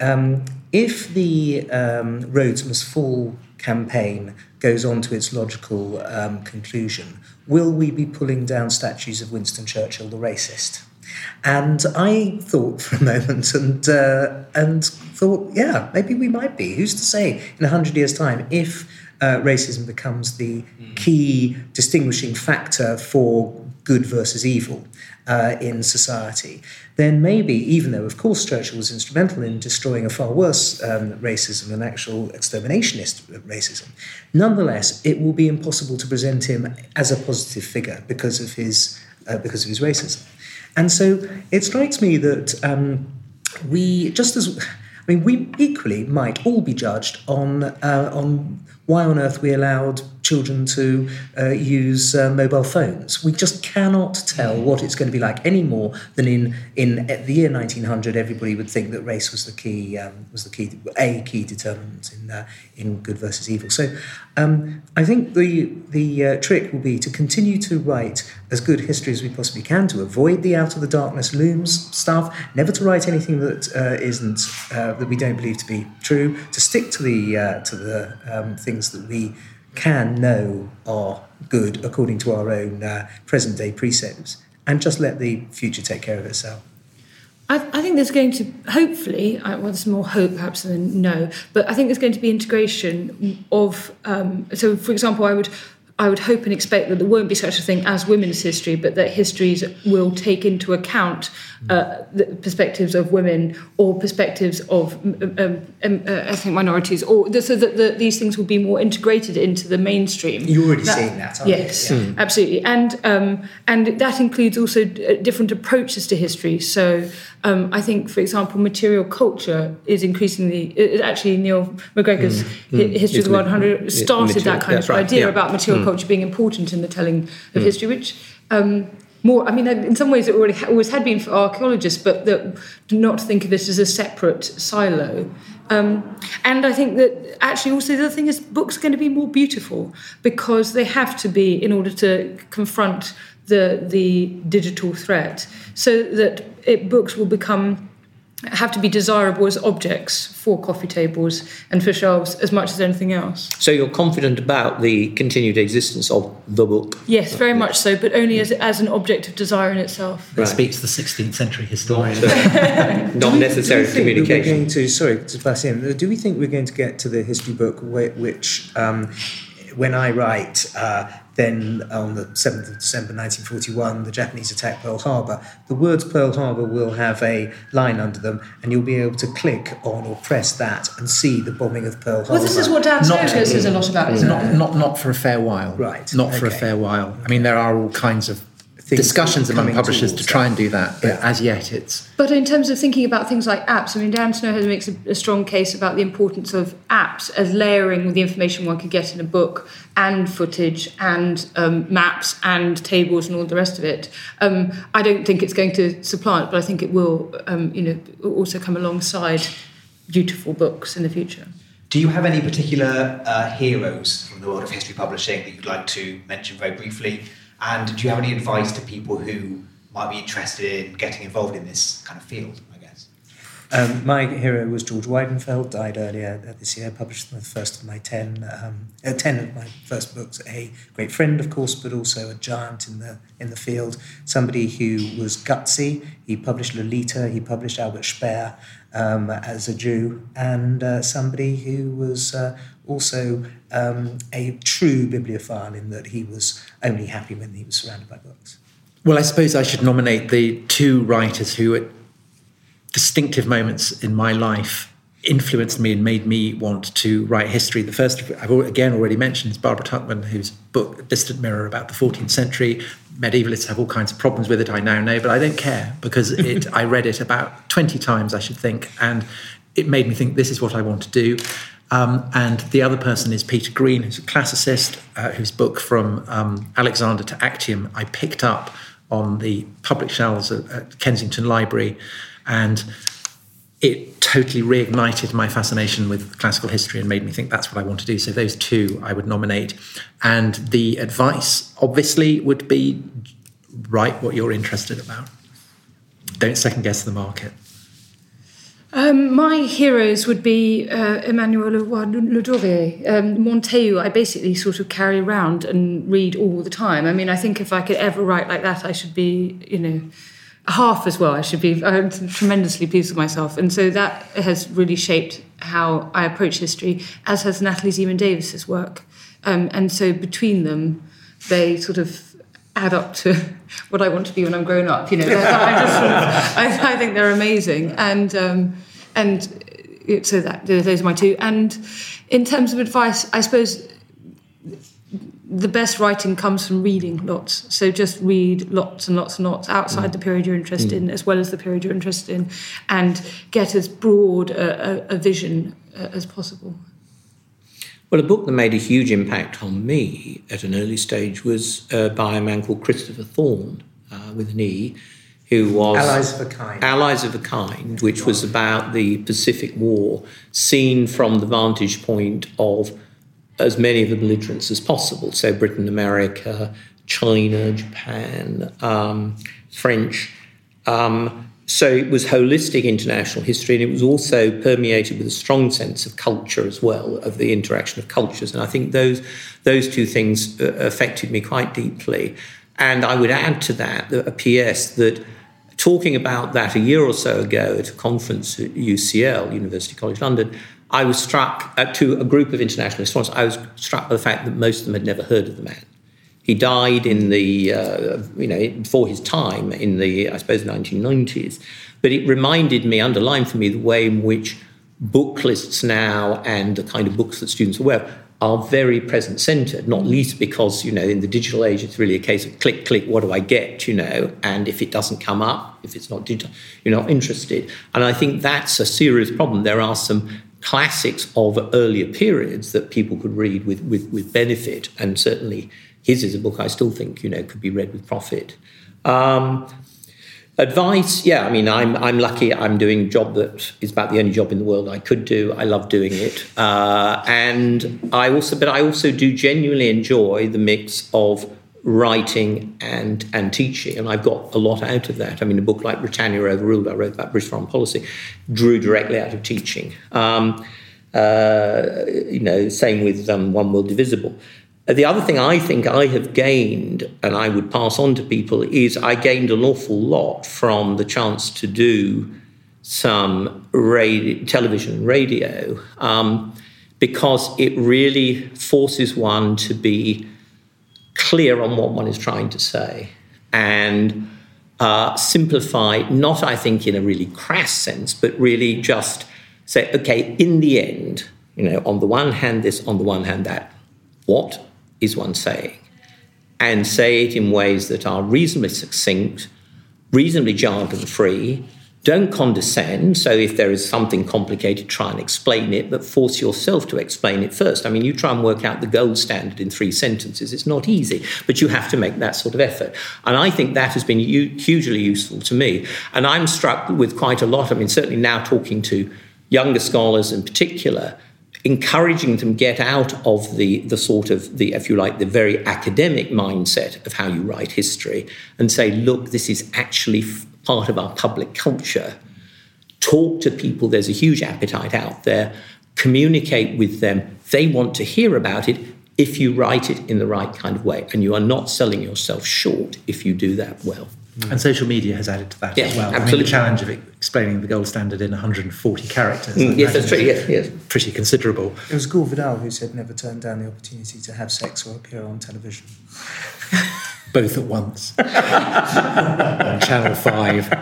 um, if the um, Roads Must Fall campaign goes on to its logical um, conclusion, will we be pulling down statues of Winston Churchill, the racist? And I thought for a moment and uh, and thought, yeah, maybe we might be. Who's to say in one hundred years' time, if Uh, racism becomes the key distinguishing factor for good versus evil uh, in society, then maybe, even though, of course, Churchill was instrumental in destroying a far worse um, racism than actual exterminationist racism, nonetheless, it will be impossible to present him as a positive figure because of his, uh, because of his racism. And so it strikes me that um, we, just as... I mean, we equally might all be judged on uh, on why on earth we allowed children to uh, use uh, mobile phones. We just cannot tell what it's going to be like any more than in in the year nineteen hundred. Everybody would think that race was the key um, was the key a key determinant in uh, in good versus evil. So um, I think the the uh, trick will be to continue to write as good history as we possibly can, to avoid the out of the darkness looms stuff, never to write anything that uh, isn't uh, that we don't believe to be true, to stick to the uh, to the um, things that we can know are good according to our own uh, present-day precepts, and just let the future take care of itself. I, I think there's going to, hopefully, I, well, there's more hope perhaps than no, but I think there's going to be integration of, um, so for example, I would I would hope and expect that there won't be such a thing as women's history, but that histories will take into account uh, the perspectives of women or perspectives of um, um, uh, ethnic minorities, or so that the, these things will be more integrated into the mainstream. You're already that, seeing that, aren't yes, you? Yes, yeah. Absolutely. And, um, and that includes also different approaches to history. So um, I think, for example, material culture is increasingly... Actually, Neil McGregor's mm. History mm. of the World one hundred started material, that kind of right, idea yeah. about material mm. culture being important in the telling of mm. history, which um, more, I mean, in some ways it already ha- always had been for archaeologists, but the, not think of it as a separate silo. Um, and I think that actually also the other thing is books are going to be more beautiful because they have to be in order to confront the the digital threat, so that it, books will become... have to be desirable as objects for coffee tables and for shelves as much as anything else. So you're confident about the continued existence of the book? Yes, very much so, but only as as an object of desire in itself. That right. speaks the sixteenth century historian. Not we, necessary communication. Going to, sorry, to pass in, do we think we're going to get to the history book which, um, when I write... Uh, Then on the seventh of December nineteen forty-one, the Japanese attacked Pearl Harbor. The words Pearl Harbor will have a line under them, and you'll be able to click on or press that and see the bombing of Pearl Harbor. Well, this is what Dan Snowden says a lot about, isn't it? Not, not for a fair while. Right. Not for okay. a fair while. I mean, there are all kinds of Things discussions among publishers to try and do that, but yeah. as yet it's... But in terms of thinking about things like apps, I mean, Dan Snowden makes a, a strong case about the importance of apps as layering the information one could get in a book and footage and um, maps and tables and all the rest of it. Um, I don't think it's going to supplant, but I think it will um, you know, also come alongside beautiful books in the future. Do you have any particular uh, heroes from the world of history publishing that you'd like to mention very briefly? And do you have any advice to people who might be interested in getting involved in this kind of field, I guess? Um, my hero was George Weidenfeld, died earlier this year, published the first of my ten, um, uh, ten of my first books, a great friend, of course, but also a giant in the in the field, somebody who was gutsy. He published Lolita, he published Albert Speer um, as a Jew, and uh, somebody who was... Uh, Also, um, a true bibliophile in that he was only happy when he was surrounded by books. Well, I suppose I should nominate the two writers who, at distinctive moments in my life, influenced me and made me want to write history. The first, I've again already mentioned, is Barbara Tuchman, whose book, A Distant Mirror, about the fourteenth century. Medievalists have all kinds of problems with it, I now know, but I don't care because it, I read it about twenty times, I should think, and it made me think this is what I want to do. Um, and the other person is Peter Green, who's a classicist, uh, whose book From um, Alexander to Actium I picked up on the public shelves at, at Kensington Library, and it totally reignited my fascination with classical history and made me think that's what I want to do. So those two I would nominate. And the advice, obviously, would be write what you're interested about. Don't second-guess the market. Um, my heroes would be uh, Emmanuel Le Roy Ladurie, um, Montaigne. I basically sort of carry around and read all the time. I mean, I think if I could ever write like that, I should be, you know, half as well. I should be I'm tremendously pleased with myself. And so that has really shaped how I approach history, as has Natalie Zeman-Davis's work. Um, and so between them, they sort of add up to what I want to be when I'm grown up, you know. I, just, I, I think they're amazing, and um, and so that those are my two. And in terms of advice, I suppose the best writing comes from reading lots. So just read lots and lots and lots outside mm. the period you're interested mm. in, as well as the period you're interested in, and get as broad a, a, a vision as possible. Well, a book that made a huge impact on me at an early stage was uh, by a man called Christopher Thorne, uh, with an E, who was... Allies of a Kind. Allies of a Kind, which was about the Pacific War, seen from the vantage point of as many of the belligerents as possible. So Britain, America, China, Japan, um, French. Um, so it was holistic international history, and it was also permeated with a strong sense of culture as well, of the interaction of cultures. And I think those those two things affected me quite deeply. And I would add to that a P S that talking about that a year or so ago at a conference at U C L, University College London, I was struck, uh, to a group of international historians, I was struck by the fact that most of them had never heard of the man. He died in the, uh, you know, before his time, in the, I suppose, nineteen nineties. But it reminded me, underlined for me, the way in which book lists now and the kind of books that students are aware of are very present-centred, not least because, you know, in the digital age, it's really a case of click, click, what do I get, you know? And if it doesn't come up, if it's not digital, you're not interested. And I think that's a serious problem. There are some classics of earlier periods that people could read with, with, with benefit, and certainly his is a book I still think, you know, could be read with profit. Um, Advice, yeah, I mean, I'm I'm lucky. I'm doing a job that is about the only job in the world I could do. I love doing it, uh, and I also, but I also do genuinely enjoy the mix of writing and and teaching, and I've got a lot out of that. I mean, a book like Britannia Overruled, I wrote about British foreign policy, drew directly out of teaching. Um, uh, you know, same with um, One World Divisible. The other thing I think I have gained, and I would pass on to people, is I gained an awful lot from the chance to do some radio, television and radio, um, because it really forces one to be clear on what one is trying to say and uh, simplify, not, I think, in a really crass sense, but really just say, okay, in the end, you know, on the one hand this, on the one hand that, what is one saying, and say it in ways that are reasonably succinct, reasonably jargon-free, don't condescend, so if there is something complicated, try and explain it, but force yourself to explain it first. I mean, you try and work out the gold standard in three sentences, it's not easy, but you have to make that sort of effort. And I think that has been hugely useful to me. And I'm struck with quite a lot, I mean, certainly now talking to younger scholars in particular, encouraging them to get out of the, the sort of, the, if you like, the very academic mindset of how you write history and say, look, this is actually part of our public culture. Talk to people. There's a huge appetite out there. Communicate with them. They want to hear about it if you write it in the right kind of way. And you are not selling yourself short if you do that well. And social media has added to that yeah, as well. Absolutely. I mean, the challenge of explaining the gold standard in one hundred forty characters. Mm, yes, that's true. Yes, yes. Pretty considerable. It was Gore Vidal who said never turn down the opportunity to have sex or appear on television. Both at once. On Channel five.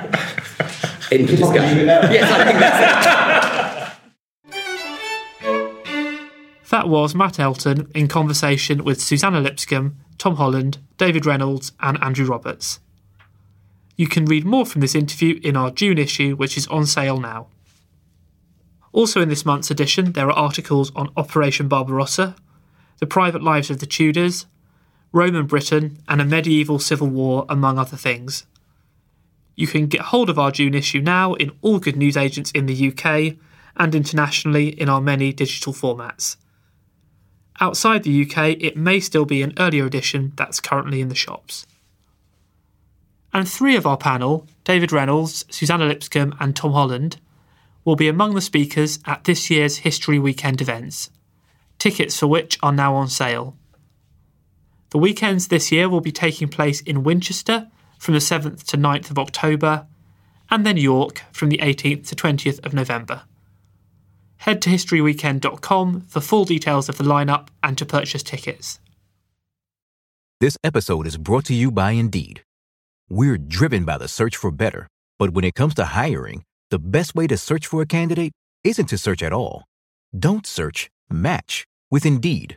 End of discussion. Yes, I think that's it. That was Matt Elton in conversation with Susanna Lipscomb, Tom Holland, David Reynolds and Andrew Roberts. You can read more from this interview in our June issue, which is on sale now. Also in this month's edition, there are articles on Operation Barbarossa, the private lives of the Tudors, Roman Britain, and a medieval civil war, among other things. You can get hold of our June issue now in all good newsagents in the U K and internationally in our many digital formats. Outside the U K, it may still be an earlier edition that's currently in the shops. And three of our panel, David Reynolds, Susanna Lipscomb and Tom Holland, will be among the speakers at this year's History Weekend events, tickets for which are now on sale. The weekends this year will be taking place in Winchester from the seventh to ninth of October, and then York from the eighteenth to twentieth of November. Head to history weekend dot com for full details of the lineup and to purchase tickets. This episode is brought to you by Indeed. We're driven by the search for better, but when it comes to hiring, the best way to search for a candidate isn't to search at all. Don't search, match with Indeed.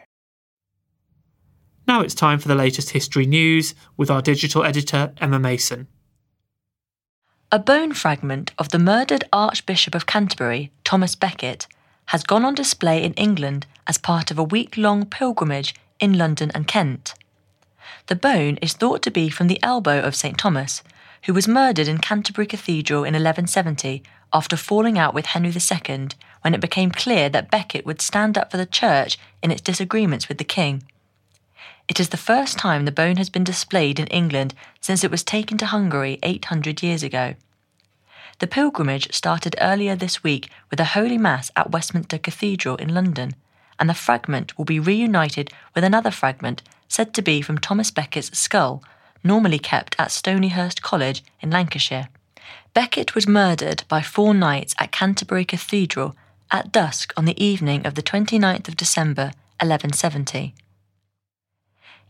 Now it's time for the latest history news with our digital editor, Emma Mason. A bone fragment of the murdered Archbishop of Canterbury, Thomas Becket, has gone on display in England as part of a week-long pilgrimage in London and Kent. The bone is thought to be from the elbow of Saint Thomas, who was murdered in Canterbury Cathedral in eleven seventy after falling out with Henry the Second when it became clear that Becket would stand up for the church in its disagreements with the king. It is the first time the bone has been displayed in England since it was taken to Hungary eight hundred years ago. The pilgrimage started earlier this week with a Holy Mass at Westminster Cathedral in London, and the fragment will be reunited with another fragment said to be from Thomas Becket's skull, normally kept at Stonyhurst College in Lancashire. Becket was murdered by four knights at Canterbury Cathedral at dusk on the evening of the twenty-ninth of December, eleven seventy.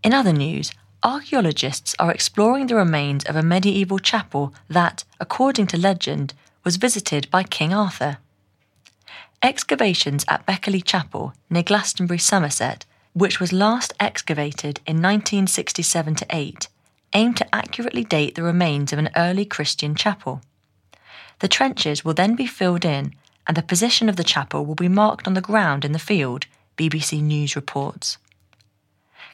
In other news, archaeologists are exploring the remains of a medieval chapel that, according to legend, was visited by King Arthur. Excavations at Beckerley Chapel, near Glastonbury, Somerset, which was last excavated in nineteen sixty-seven to eight, aim to accurately date the remains of an early Christian chapel. The trenches will then be filled in, and the position of the chapel will be marked on the ground in the field, B B C News reports.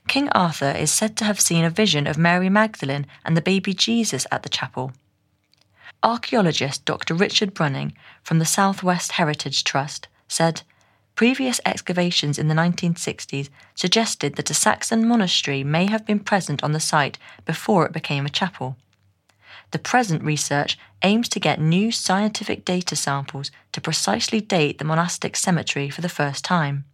King Arthur is said to have seen a vision of Mary Magdalene and the baby Jesus at the chapel. Archaeologist Doctor Richard Brunning from the Southwest Heritage Trust said, "Previous excavations in the nineteen sixties suggested that a Saxon monastery may have been present on the site before it became a chapel. The present research aims to get new scientific data samples to precisely date the monastic cemetery for the first time."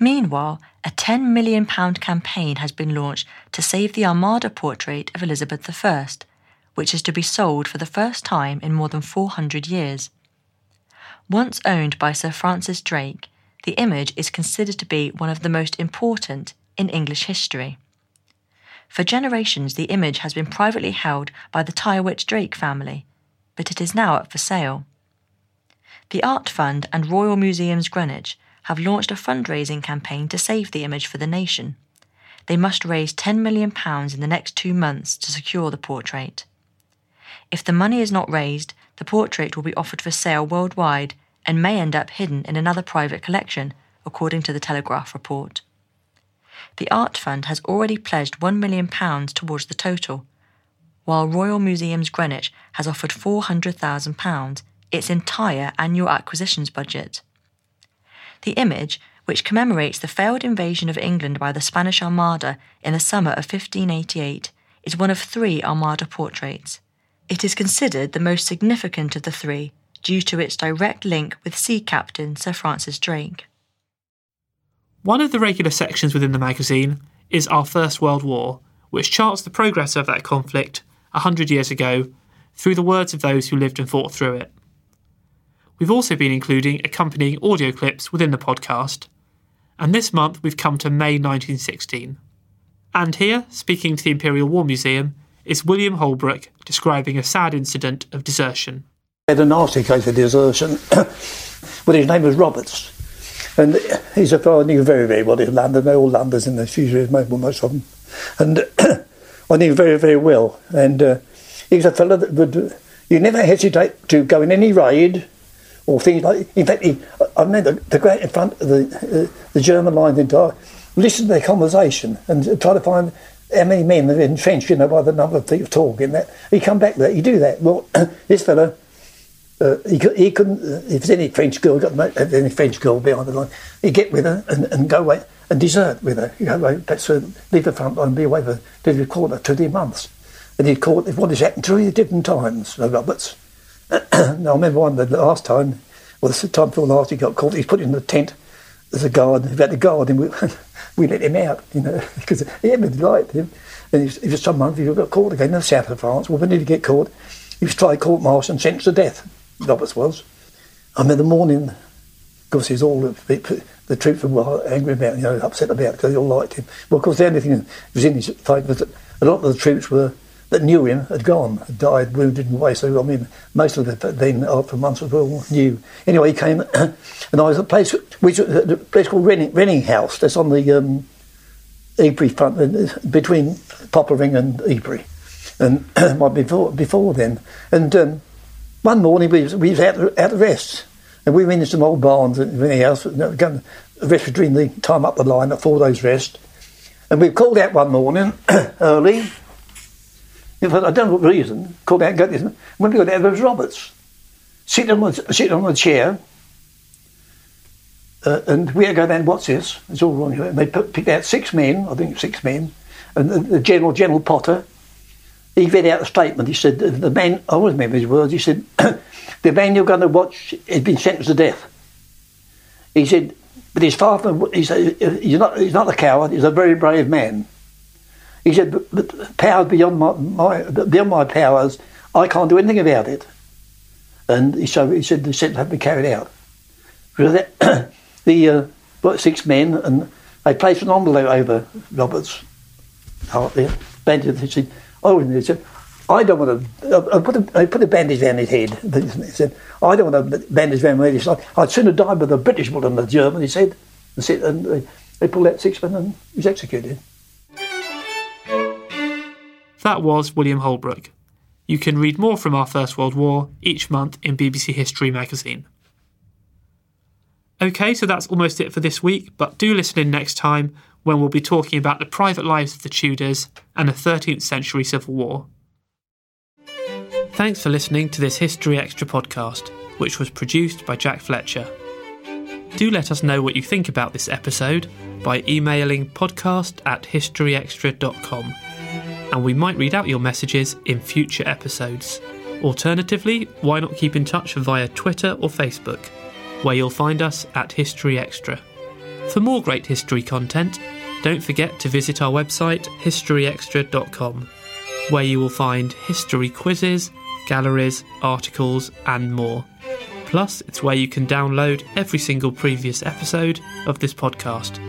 Meanwhile, a ten million pounds campaign has been launched to save the Armada portrait of Elizabeth the First, which is to be sold for the first time in more than four hundred years. Once owned by Sir Francis Drake, the image is considered to be one of the most important in English history. For generations, the image has been privately held by the Tyrwhitt Drake family, but it is now up for sale. The Art Fund and Royal Museums Greenwich have launched a fundraising campaign to save the image for the nation. They must raise ten million pounds in the next two months to secure the portrait. If the money is not raised, the portrait will be offered for sale worldwide and may end up hidden in another private collection, according to the Telegraph report. The Art Fund has already pledged one million pounds towards the total, while Royal Museums Greenwich has offered four hundred thousand pounds, its entire annual acquisitions budget. The image, which commemorates the failed invasion of England by the Spanish Armada in the summer of fifteen eighty-eight, is one of three Armada portraits. It is considered the most significant of the three due to its direct link with sea captain Sir Francis Drake. One of the regular sections within the magazine is our First World War, which charts the progress of that conflict one hundred years ago through the words of those who lived and fought through it. We've also been including accompanying audio clips within the podcast, and this month we've come to May nineteen sixteen. And here, speaking to the Imperial War Museum, is William Holbrook describing a sad incident of desertion. He had an Arctic over desertion, but his name was Roberts, and he's a fellow I knew very, very well in London. They're all Londoners in the future, most of them. And I knew very, very well, and uh, he was a fellow that would, you never hesitate to go in any raid, or things like, in fact, he, I remember the great in front of the, uh, the German lines in Tyrol, listen to their conversation and try to find how many men that are entrenched, you know, by the number of people talking. That he come back there, he do that. Well, this fellow, uh, he, he couldn't, uh, if there's any French girl, got any French girl behind the line, he'd get with her and, and go away and desert with her. You know, that's uh, leave the front line and be away for a quarter, two, three months. And he'd call it what has happened three different times, Roberts. I remember one the last time, well, the time before last, he got caught. He's put in the tent as a guard. He had a guard, and we, we let him out, you know, because he hadn't liked him. And he was, he was some month, he got caught again in the south of France. Well, when did he get caught? He was tried court-martial and sentenced to death, Roberts was. I mean, the morning, of course, he's all the, the troops were angry about, you know, upset about, because they all liked him. Well, of course, the only thing that was in his fight was that a lot of the troops were that knew him had gone, had died, wounded in way. So, I mean, most of the then after months as well knew. Anyway, he came, and I was at a place, which, a place called Renning, Renning House. That's on the um, Ypres front, between Poppering and Ypres, and well, before before then. And um, one morning we was, we was out to, out to rest, and we went into some old barns at Renning House, going to rest during the time up the line, at four days rest. And we called out one morning early. In fact, I don't know what reason, called out and got this. When we got out, there was Roberts sitting on, the, sitting on a chair, uh, and we had to go down, what's this? It's all wrong. And they put, picked out six men, I think six men, and the, the General, General Potter, he read out a statement. He said, the man, I always remember his words, he said, the man you're going to watch has been sentenced to death. He said, but he's far from, he's, he's, not, he's not a coward, he's a very brave man. He said, but, but powers beyond my, my beyond my powers, I can't do anything about it. And he, so he said the sentence had to be carried out. The uh, what, six men, and they placed an envelope over Roberts' heart there. Bandage. He said, "Oh," he said, "I don't want to." I put a, I put a bandage around his head. He said, "I don't want a bandage around my head." He said, "I'd sooner die with a British one than the German." He said, and, said, and they, they pulled out six men, and he was executed. That was William Holbrook. You can read more from our First World War each month in B B C History Magazine. OK, so that's almost it for this week, but do listen in next time when we'll be talking about the private lives of the Tudors and the thirteenth century Civil War. Thanks for listening to this History Extra podcast, which was produced by Jack Fletcher. Do let us know what you think about this episode by emailing podcast at historyextra dot com. And we might read out your messages in future episodes. Alternatively, why not keep in touch via Twitter or Facebook, where you'll find us at History Extra. For more great history content, don't forget to visit our website history extra dot com, where you will find history quizzes, galleries, articles and more. Plus, it's where you can download every single previous episode of this podcast,